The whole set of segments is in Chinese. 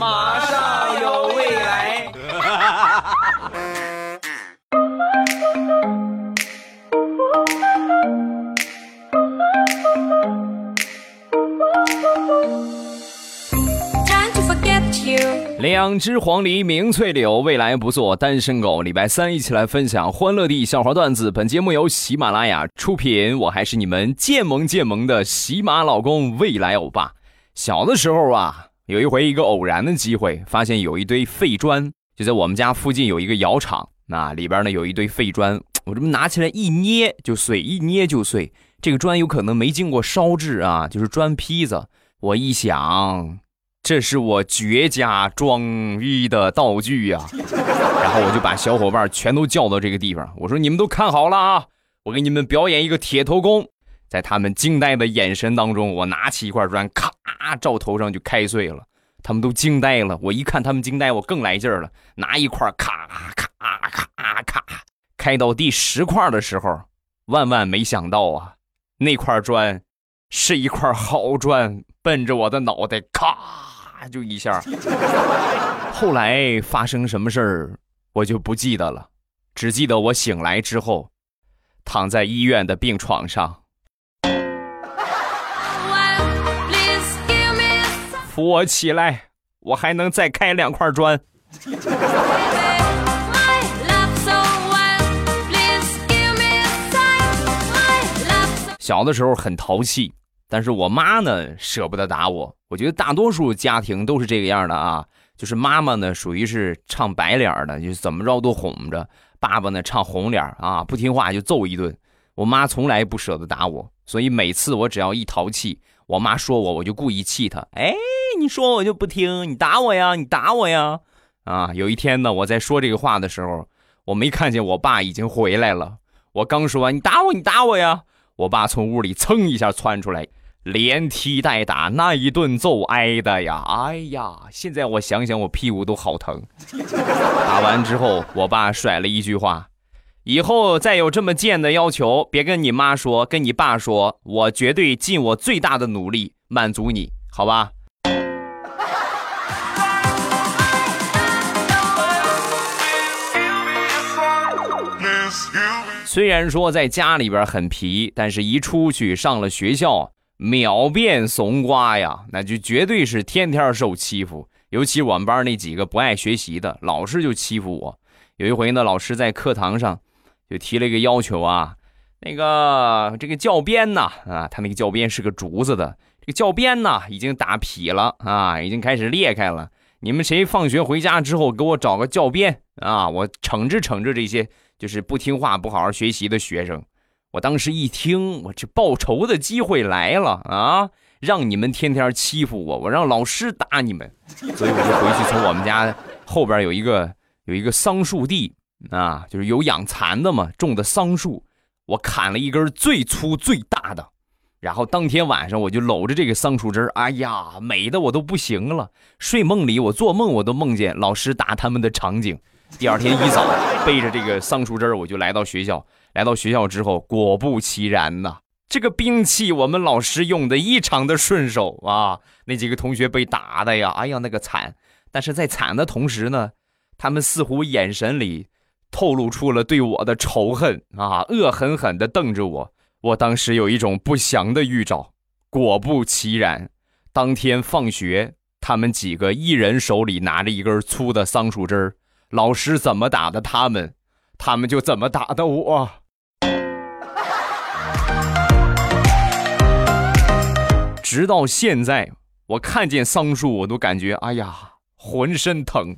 马上有未来。两只黄鹂鸣翠柳，未来不做单身狗。礼拜三一起来分享欢乐地笑话段子。本节目由喜马拉雅出品，我还是你们建萌的喜马老公未来欧巴。小的时候啊，有一回一个偶然的机会，发现有一堆废砖，就在我们家附近有一个窑厂，那里边呢有一堆废砖，我这么拿起来一捏就碎，一捏就碎。这个砖有可能没经过烧制啊，就是砖坯子。我一想，这是我绝佳装逼的道具呀！然后我就把小伙伴全都叫到这个地方，我说你们都看好了啊，我给你们表演一个铁头功。在他们惊呆的眼神当中，我拿起一块砖，咔照头上就开碎了，他们都惊呆了。我一看他们惊呆，我更来劲儿了，拿一块咔咔咔咔开到第10块的时候，万没想到啊，那块砖是一块好砖，奔着我的脑袋咔就一下。后来发生什么事儿我就不记得了，只记得我醒来之后躺在医院的病床上，扶我起来，我还能再开2块砖。小的时候很淘气，但是我妈呢舍不得打我，我觉得大多数家庭都是这个样的啊，就是妈妈呢属于是唱白脸的，就是怎么着都哄着，爸爸呢唱红脸啊，不听话就揍一顿。我妈从来不舍得打我，所以每次我只要一淘气，我妈说我就故意气她，哎，你说我就不听，你打我呀，你打我呀啊！有一天呢，我在说这个话的时候，我没看见我爸已经回来了，我刚说完你打我你打我呀，我爸从屋里蹭一下窜出来，连踢带打，那一顿揍挨的呀，哎呀，现在我想想我屁股都好疼。打完之后我爸甩了一句话，以后再有这么贱的要求别跟你妈说，跟你爸说，我绝对尽我最大的努力满足你，好吧。虽然说在家里边很皮，但是一出去上了学校秒变怂瓜呀，那就绝对是天天受欺负。尤其我们班那几个不爱学习的，老师就欺负我。有一回呢，老师在课堂上就提了一个要求啊，那个这个教鞭呢啊，他那个教鞭是个竹子的，这个教鞭呢已经打劈了啊，已经开始裂开了，你们谁放学回家之后给我找个教鞭啊，我惩治惩治这些就是不听话不好好学习的学生。我当时一听，我这报仇的机会来了啊！让你们天天欺负我，我让老师打你们。所以我就回去，从我们家后边有一个桑树地啊，就是有养蚕的嘛，种的桑树，我砍了一根最粗最大的，然后当天晚上我就搂着这个桑树枝，哎呀，美的我都不行了。睡梦里我做梦我都梦见老师打他们的场景。第二天一早背着这个桑树枝我就来到学校，之后果不其然呐，这个兵器我们老师用的异常的顺手啊，那几个同学被打的呀，哎呀那个惨。但是在惨的同时呢，他们似乎眼神里透露出了对我的仇恨啊，恶狠狠地瞪着我。我当时有一种不祥的预兆，果不其然，当天放学他们几个一人手里拿着一根粗的桑树枝，老师怎么打的他们，他们就怎么打的我。直到现在我看见桑树我都感觉哎呀浑身疼。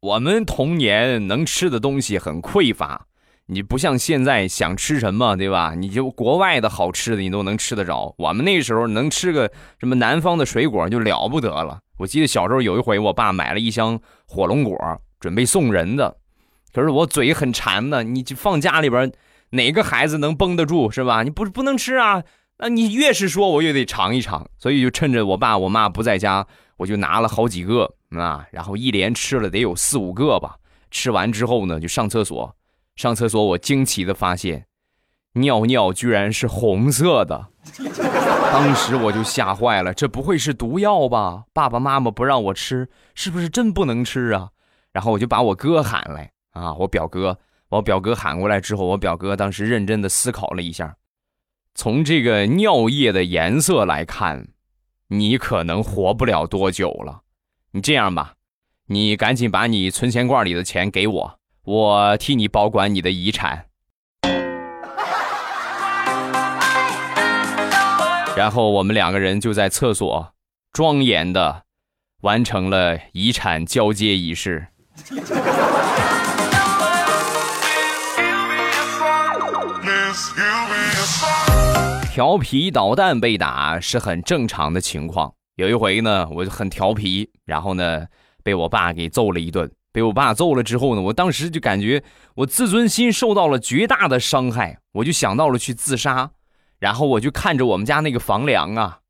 我们童年能吃的东西很匮乏，你不像现在想吃什么，对吧？你就国外的好吃的你都能吃得着，我们那时候能吃个什么南方的水果就了不得了。我记得小时候有一回我爸买了一箱火龙果准备送人的，可是我嘴很馋的，你放家里边哪个孩子能绷得住，是吧？你不能吃啊，那你越是说我越得尝一尝，所以就趁着我爸我妈不在家，我就拿了好几个啊，然后一连吃了得有4-5个吧。吃完之后呢就上厕所，我惊奇的发现尿尿居然是红色的。当时我就吓坏了，这不会是毒药吧？爸爸妈妈不让我吃，是不是真不能吃啊？然后我就把我哥喊来啊，我表哥喊过来之后，我表哥当时认真的思考了一下，从这个尿液的颜色来看，你可能活不了多久了。你这样吧，你赶紧把你存钱罐里的钱给我，我替你保管你的遗产。然后我们两个人就在厕所庄严的完成了遗产交接仪式。调皮捣蛋被打是很正常的情况。有一回呢，我就很调皮，然后呢被我爸给揍了一顿。被我爸揍了之后呢，我当时就感觉我自尊心受到了绝大的伤害，我就想到了去自杀。然后我就看着我们家那个房梁啊，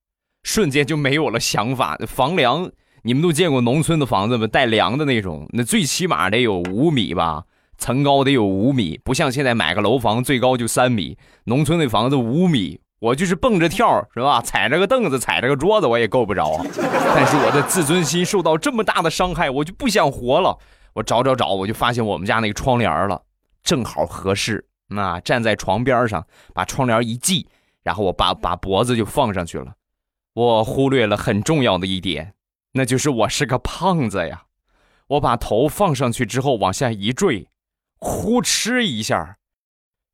瞬间就没有了想法。房梁你们都见过农村的房子吗？带梁的那种，那最起码得有5米吧，层高得有5米，不像现在买个楼房最高就3米，农村那房子5米。我就是蹦着跳是吧，踩着个凳子踩着个桌子我也够不着啊。但是我的自尊心受到这么大的伤害，我就不想活了。我找我就发现我们家那个窗帘了，正好合适。那站在床边上把窗帘一系，然后我把脖子就放上去了。我忽略了很重要的一点，那就是我是个胖子呀。我把头放上去之后往下一坠，呼哧一下，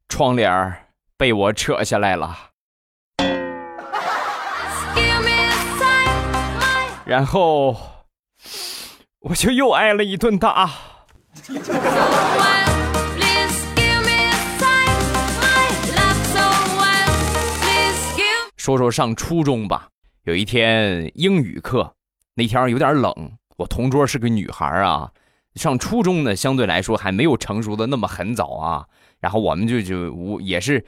窗帘被我扯下来了。然后我就又挨了一顿打。说说上初中吧，有一天英语课，那天有点冷，我同桌是个女孩啊，上初中呢相对来说还没有成熟的那么很早啊，然后我们也是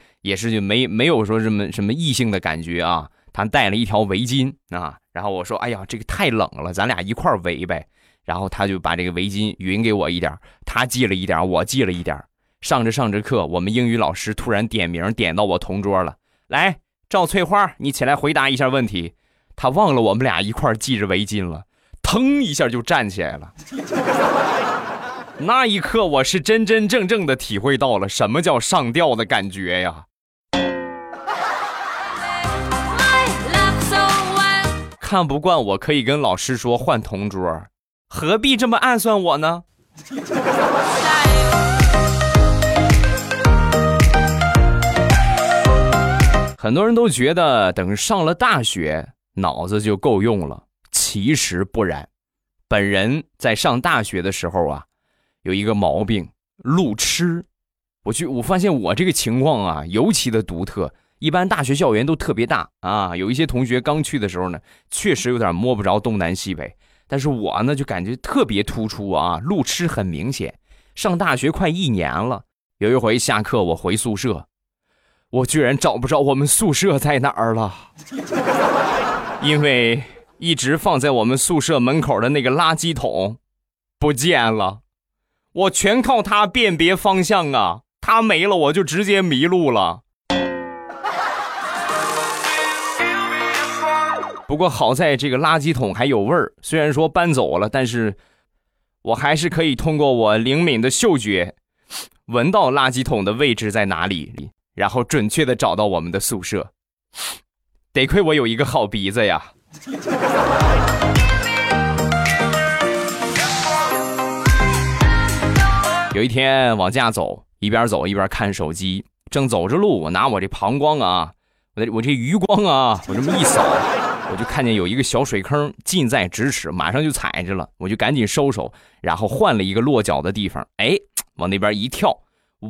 就没有说什么异性的感觉啊。他带了一条围巾啊，然后我说哎呀这个太冷了，咱俩一块围呗。然后他就把这个围巾匀给我一点，他系了一点我系了一点。上着课，我们英语老师突然点名点到我同桌了，来赵翠花你起来回答一下问题。他忘了我们俩一块系着围巾了，腾一下就站起来了。那一刻我是真正的体会到了什么叫上吊的感觉呀。看不惯我可以跟老师说换同桌，何必这么暗算我呢？很多人都觉得等上了大学脑子就够用了，其实不然。本人在上大学的时候啊，有一个毛病，路痴。我发现我这个情况啊尤其的独特。一般大学校园都特别大啊，有一些同学刚去的时候呢确实有点摸不着东南西北，但是我呢就感觉特别突出啊，路痴很明显。上大学快1年了，有一回下课我回宿舍，我居然找不着我们宿舍在哪儿了。因为一直放在我们宿舍门口的那个垃圾桶不见了，我全靠它辨别方向啊，它没了我就直接迷路了。不过好在这个垃圾桶还有味儿，虽然说搬走了，但是我还是可以通过我灵敏的嗅觉闻到垃圾桶的位置在哪里，然后准确的找到我们的宿舍。得亏我有一个好鼻子呀。有一天往家走，一边走一边看手机，正走着路，我拿我这膀胱啊，我这余光啊，我这么一扫，我就看见有一个小水坑近在咫尺，马上就踩着了，我就赶紧收手，然后换了一个落脚的地方，哎，往那边一跳，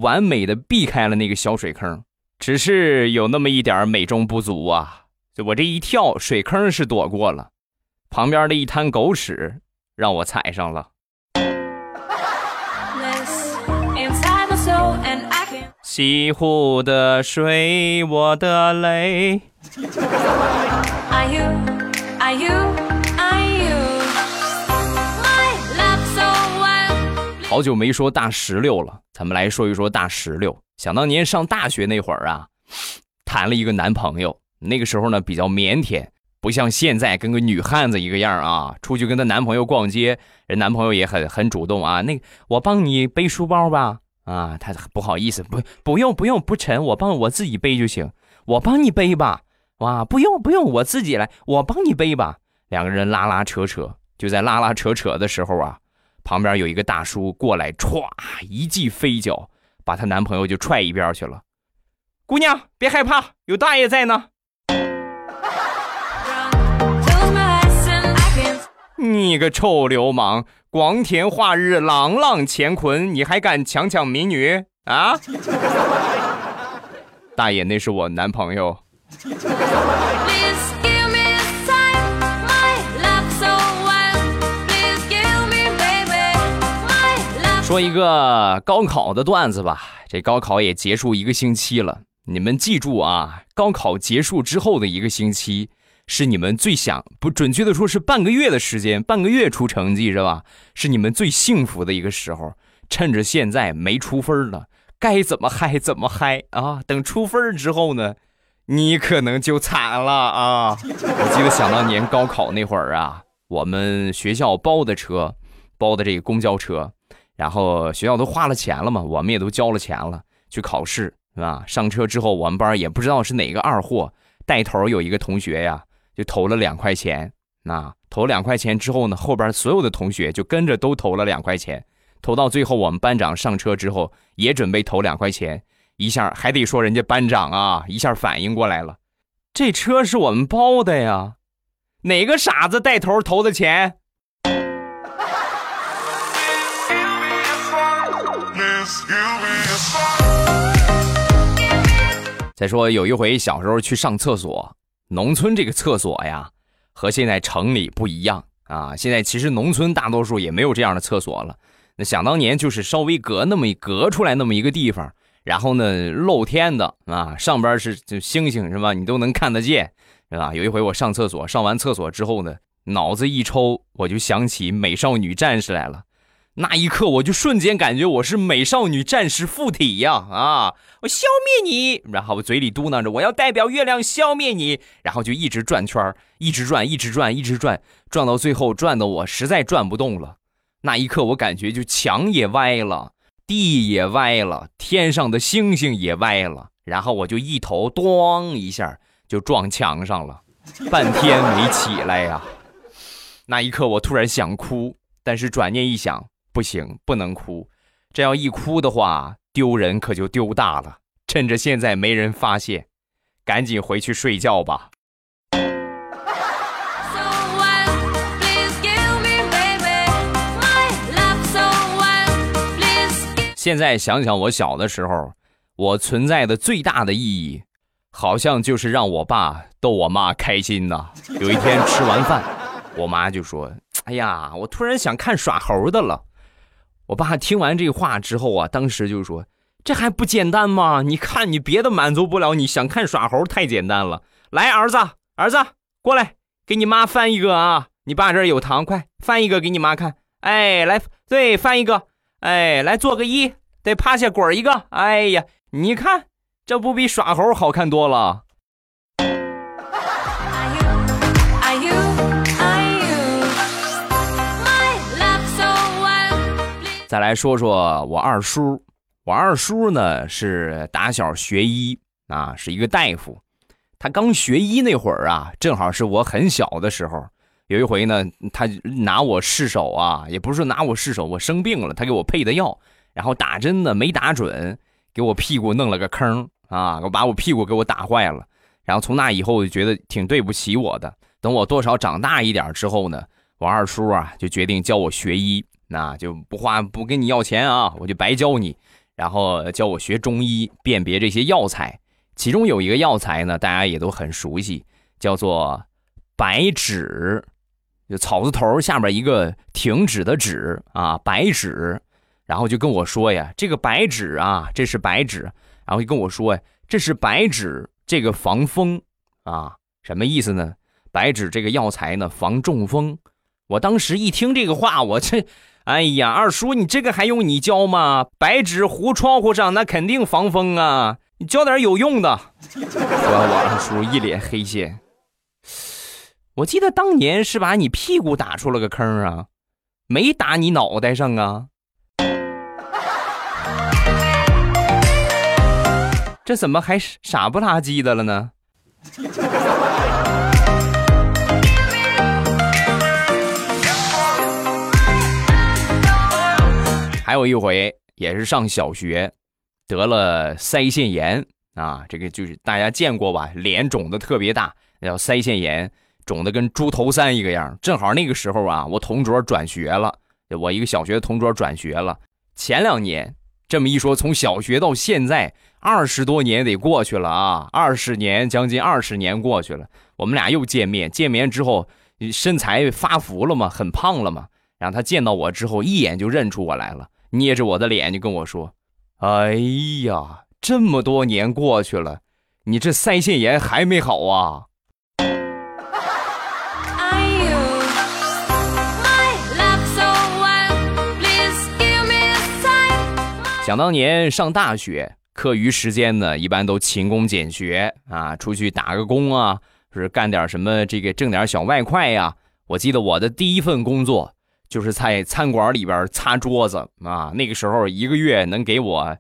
完美的避开了那个小水坑。只是有那么一点美中不足啊，就我这一跳，水坑是躲过了，旁边的一滩狗屎让我踩上了。西湖的水，我的泪。好久没说大石榴了，咱们来说一说大石榴。想当年上大学那会儿啊，谈了一个男朋友，那个时候呢比较腼腆，不像现在跟个女汉子一个样啊。出去跟她男朋友逛街，人男朋友也很主动啊，那个我帮你背书包吧，啊，她不好意思，不用不沉，我自己背就行，我帮你背吧，哇，不用我自己来，我帮你背吧。两个人拉拉扯扯，就在拉拉扯扯的时候啊，旁边有一个大叔过来，歘一记飞脚，把她男朋友就踹一边去了。姑娘别害怕，有大爷在呢。你个臭流氓，光天化日朗朗乾坤，你还敢抢民女啊？大爷那是我男朋友。说一个高考的段子吧，这高考也结束一个星期了，你们记住啊，高考结束之后的一个星期是你们最想，不准确的说是半个月的时间，半个月出成绩是吧？是你们最幸福的一个时候，趁着现在没出分了，该怎么嗨怎么嗨啊！等出分之后呢，你可能就惨了啊！我记得想当年高考那会儿啊，我们学校包的车，包的这个公交车，然后学校都花了钱了嘛，我们也都交了钱了，去考试。啊，上车之后我们班也不知道是哪个二货带头，有一个同学呀就投了2块钱，那投2块钱之后呢，后边所有的同学就跟着都投了2块钱，投到最后我们班长上车之后也准备投2块钱，一下还得说人家班长啊，一下反应过来了，这车是我们包的呀，哪个傻子带头投的钱？再说有一回小时候去上厕所，农村这个厕所呀和现在城里不一样啊，现在其实农村大多数也没有这样的厕所了，那想当年就是稍微隔出来那么一个地方，然后呢露天的啊，上边是就星星是吧，你都能看得见是吧？有一回我上厕所，上完厕所之后呢，脑子一抽，我就想起美少女战士来了，那一刻我就瞬间感觉我是美少女战士附体呀！啊，我消灭你，然后我嘴里嘟囔着我要代表月亮消灭你，然后就一直转圈，一直转，转到最后转到我实在转不动了。那一刻我感觉就墙也歪了，地也歪了，天上的星星也歪了，然后我就一头咚一下就撞墙上了，半天没起来呀。那一刻我突然想哭，但是转念一想。不行，不能哭，这要一哭的话丢人可就丢大了，趁着现在没人发现，赶紧回去睡觉吧。现在想想我小的时候，我存在的最大的意义好像就是让我爸逗我妈开心呐。有一天吃完饭，我妈就说，哎呀，我突然想看耍猴的了。我爸听完这话之后啊，当时就说，这还不简单吗？你看你别的满足不了，你想看耍猴太简单了。来，儿子过来，给你妈翻一个啊，你爸这儿有糖，快翻一个给你妈看。哎，来，对，翻一个，哎，来做个一，对，趴下滚一个，哎呀，你看这不比耍猴好看多了。再来说说我二叔，我二叔呢是打小学医啊，是一个大夫。他刚学医那会儿啊，正好是我很小的时候。有一回呢，他拿我试手啊，也不是拿我试手，我生病了，他给我配的药，然后打针呢没打准，给我屁股弄了个坑啊，把我屁股给我打坏了。然后从那以后我就觉得挺对不起我的。等我多少长大一点之后呢，我二叔啊就决定教我学医。那就不跟你要钱啊，我就白教你，然后教我学中医，辨别这些药材。其中有一个药材呢，大家也都很熟悉，叫做白芷，就草字头下面一个停止的止啊，白芷。然后就跟我说呀，这个白芷啊，这是白芷。然后就跟我说呀，这是白芷，这个防风啊，什么意思呢？白芷这个药材呢，防中风。我当时一听这个话，我这哎呀，二叔，你这个还用你教吗？白纸糊窗户上，那肯定防风啊！你教点有用的。”说完，我二叔一脸黑线。我记得当年是把你屁股打出了个坑啊，没打你脑袋上啊。这怎么还傻不拉几的了呢？还有一回也是上小学，得了腮腺炎啊，这个就是大家见过吧，脸肿的特别大，叫腮腺炎，肿的跟猪头三一个样。正好那个时候啊，我同桌转学了，我一个小学的同桌转学了。前2年这么一说，从小学到现在20多年得过去了啊，20年，将近20年过去了，我们俩又见面。见面之后身材发福了嘛，很胖了嘛，然后他见到我之后一眼就认出我来了，捏着我的脸就跟我说：“哎呀，这么多年过去了，你这腮腺炎还没好啊。”想当年上大学，课余时间呢一般都勤工俭学啊，出去打个工啊，就是干点什么，这个挣点小外快呀。我记得我的第一份工作就是在餐馆里边擦桌子啊，那个时候一个月能给我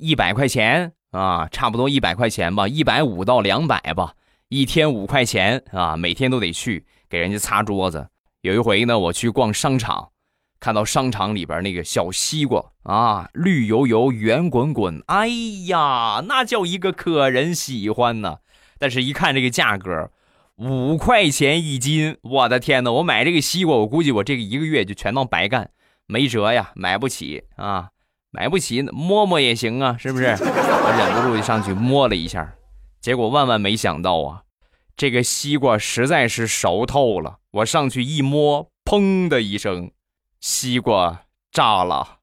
100块钱啊，差不多100块钱吧，150到200吧，1天5块钱啊，每天都得去给人家擦桌子。有一回呢，我去逛商场，看到商场里边那个小西瓜啊，绿油油圆滚滚，哎呀，那叫一个可人喜欢呢。但是一看这个价格，5块钱一斤，我的天哪！我买这个西瓜，我估计我这个一个月就全当白干，没辙呀，买不起啊，买不起，摸摸也行啊，是不是？我忍不住就上去摸了一下，结果万万没想到啊，这个西瓜实在是熟透了，我上去一摸，砰的一声，西瓜炸了。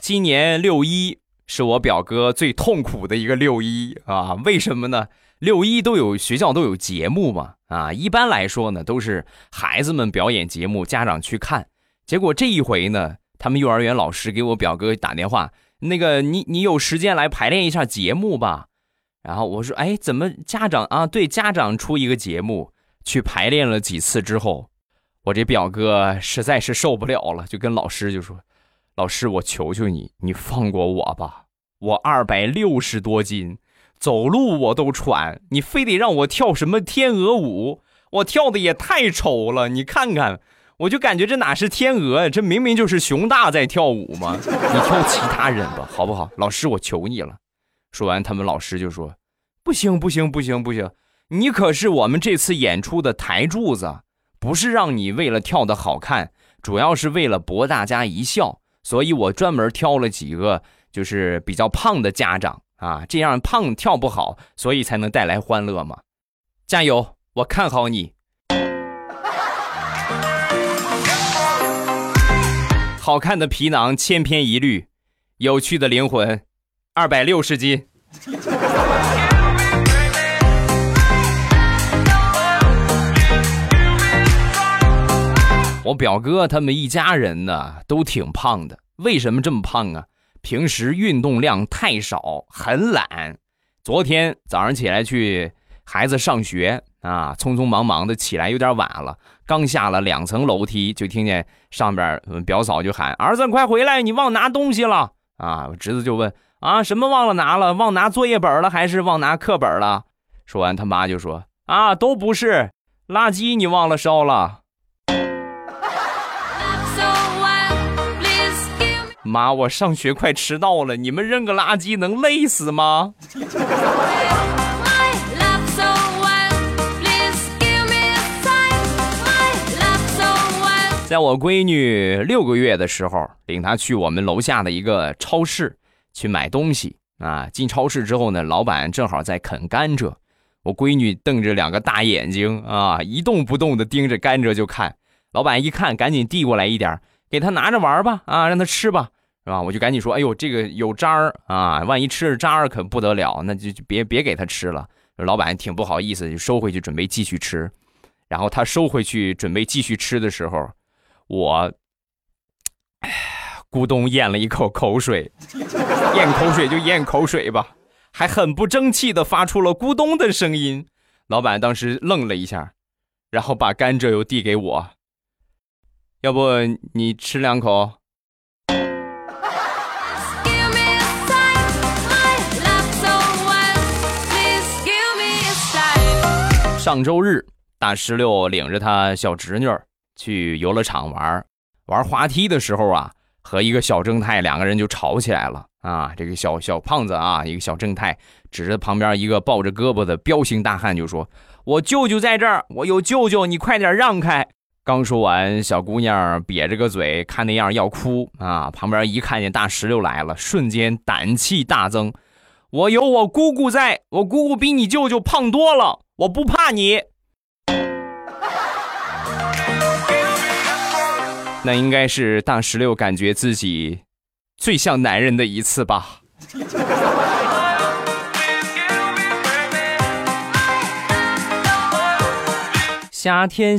今年6.1是我表哥最痛苦的一个6.1啊！为什么呢？6.1都有学校都有节目嘛啊！一般来说呢都是孩子们表演节目，家长去看。结果这一回呢，他们幼儿园老师给我表哥打电话，那个你有时间来排练一下节目吧。然后我说，哎，怎么家长啊？对，家长出一个节目，去排练了几次之后，我这表哥实在是受不了了，就跟老师就说。老师，我求求你，你放过我吧！我260多斤，走路我都喘，你非得让我跳什么天鹅舞，我跳的也太丑了，你看看，我就感觉这哪是天鹅，这明明就是熊大在跳舞嘛！你跳其他人吧，好不好？老师，我求你了。说完，他们老师就说：“不行，不行，不行，不行！你可是我们这次演出的台柱子，不是让你为了跳的好看，主要是为了博大家一笑。”所以我专门挑了几个就是比较胖的家长啊，这样胖跳不好，所以才能带来欢乐嘛。加油，我看好你。好看的皮囊千篇一律，有趣的灵魂260斤。我表哥他们一家人呢都挺胖的，为什么这么胖啊？平时运动量太少，很懒。昨天早上起来去孩子上学啊，匆匆忙忙的起来有点晚了，刚下了2层楼梯，就听见上边表嫂就喊：“儿子快回来，你忘拿东西了啊！”我侄子就问：“啊，什么忘了拿了？忘拿作业本了还是忘拿课本了？”说完他妈就说：“啊，都不是，垃圾你忘了烧了。”妈，我上学快迟到了，你们扔个垃圾能累死吗？在我闺女6个月的时候，领她去我们楼下的一个超市去买东西啊。进超市之后呢，老板正好在啃甘蔗，我闺女瞪着两个大眼睛啊，一动不动的盯着甘蔗就看。老板一看，赶紧递过来一点，给她拿着玩吧啊，让她吃吧。啊，我就赶紧说，哎呦，这个有渣儿啊，万一吃着渣儿可不得了，那就别给他吃了。老板挺不好意思，就收回去准备继续吃。然后他收回去准备继续吃的时候，我咕咚咽了一口口水，咽口水就咽口水吧，还很不争气的发出了咕咚的声音。老板当时愣了一下，然后把甘蔗又递给我，要不你吃两口。上周日，大石榴领着他小侄女去游乐场玩，玩滑梯的时候啊，和一个小正太两个人就吵起来了啊！这个小胖子啊，一个小正太指着旁边一个抱着胳膊的彪形大汉就说：“我舅舅在这儿，我有舅舅，你快点让开。”刚说完，小姑娘瘪着个嘴，看那样要哭啊！旁边一看见大石榴来了，瞬间胆气大增：“我有我姑姑在，我姑姑比你舅舅胖多了。”我不怕你。那应该是大石榴感觉自己最像男人的一次吧。夏天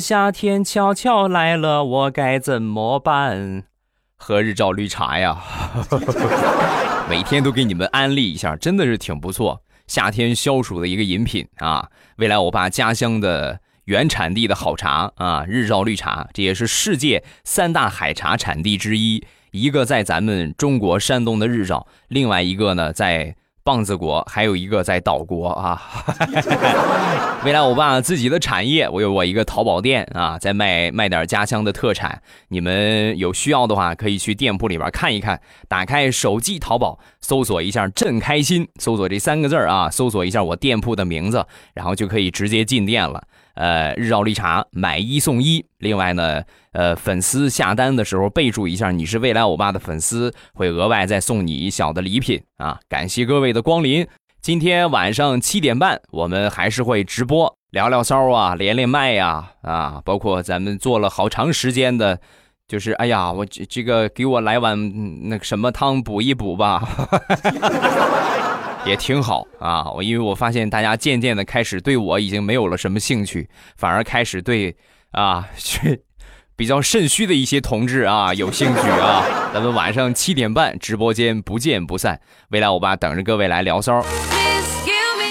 悄悄来了，我该怎么办？喝日照绿茶呀。每天都给你们安利一下，真的是挺不错。夏天消暑的一个饮品啊，未来我爸家乡的原产地的好茶啊，日照绿茶，这也是世界3大海茶产地之一，一个在咱们中国山东的日照，另外一个呢在棒子国，还有一个在岛国啊。未来我爸自己的产业，我有我一个淘宝店啊，在卖点家乡的特产，你们有需要的话可以去店铺里边看一看，打开手机淘宝搜索一下朕开心，搜索这3个字啊，搜索一下我店铺的名字，然后就可以直接进店了。日照绿茶买1送1，另外呢粉丝下单的时候备注一下你是未来欧巴的粉丝，会额外再送你小的礼品啊！感谢各位的光临，今天晚上7点半我们还是会直播聊聊骚啊，连连麦呀， 包括咱们做了好长时间的就是哎呀我这个给我来碗那个什么汤补一补吧。也挺好啊，因为我发现大家渐渐的开始对我已经没有了什么兴趣，反而开始对啊比较肾虚的一些同志啊有兴趣啊。咱们晚上7点半直播间不见不散，未来我爸等着各位来聊骚。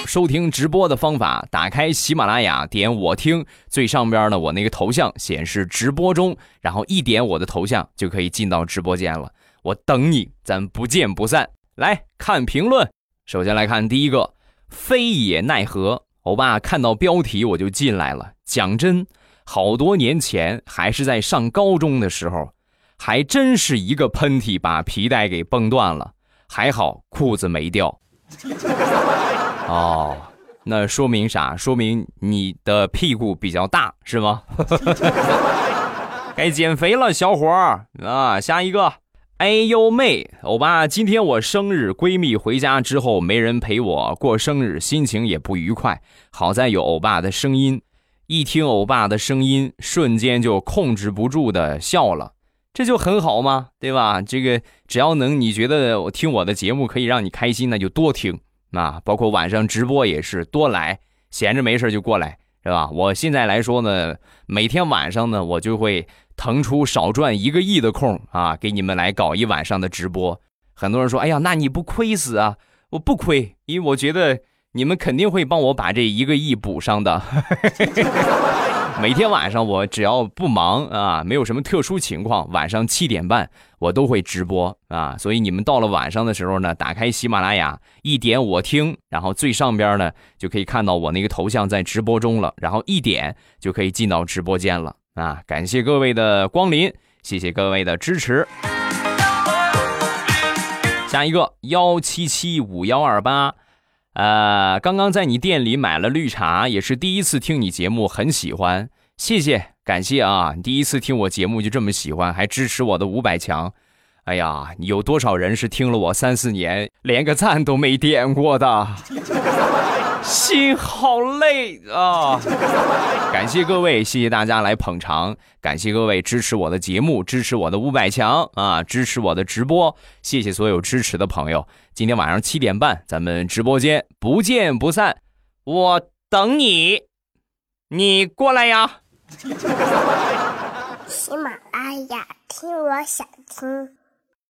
收听直播的方法，打开喜马拉雅，点我听，最上边呢我那个头像显示直播中，然后一点我的头像就可以进到直播间了，我等你，咱不见不散。来看评论，首先来看第一个，非也奈何。欧巴看到标题我就进来了，讲真好多年前还是在上高中的时候，还真是一个喷嚏把皮带给蹦断了，还好裤子没掉。哦，那说明啥？说明你的屁股比较大是吗？该减肥了小伙儿啊。下一个，哎呦妹，欧巴，今天我生日，闺蜜回家之后没人陪我过生日，心情也不愉快，好在有欧巴的声音，一听欧巴的声音瞬间就控制不住的笑了，这就很好嘛，对吧？这个只要能你觉得我听我的节目可以让你开心，那就多听啊，包括晚上直播也是多来，闲着没事就过来，是吧？我现在来说呢，每天晚上呢我就会腾出少赚1个亿的空啊，给你们来搞一晚上的直播。很多人说，哎呀，那你不亏死啊？我不亏，因为我觉得你们肯定会帮我把这1个亿补上的。每天晚上我只要不忙啊，没有什么特殊情况，晚上7点半我都会直播啊。所以你们到了晚上的时候呢，打开喜马拉雅，一点我听，然后最上边呢就可以看到我那个头像在直播中了，然后一点就可以进到直播间了啊。感谢各位的光临，谢谢各位的支持。下一个1775128。刚刚在你店里买了绿茶，也是第一次听你节目，很喜欢，谢谢，感谢啊！第一次听我节目就这么喜欢，还支持我的500强，哎呀，有多少人是听了我3、4年，连个赞都没点过的，心好累啊！感谢各位，谢谢大家来捧场，感谢各位支持我的节目，支持我的500强啊，支持我的直播，谢谢所有支持的朋友。今天晚上7点半，咱们直播间不见不散。我等你，你过来呀。喜马拉雅，听我想听。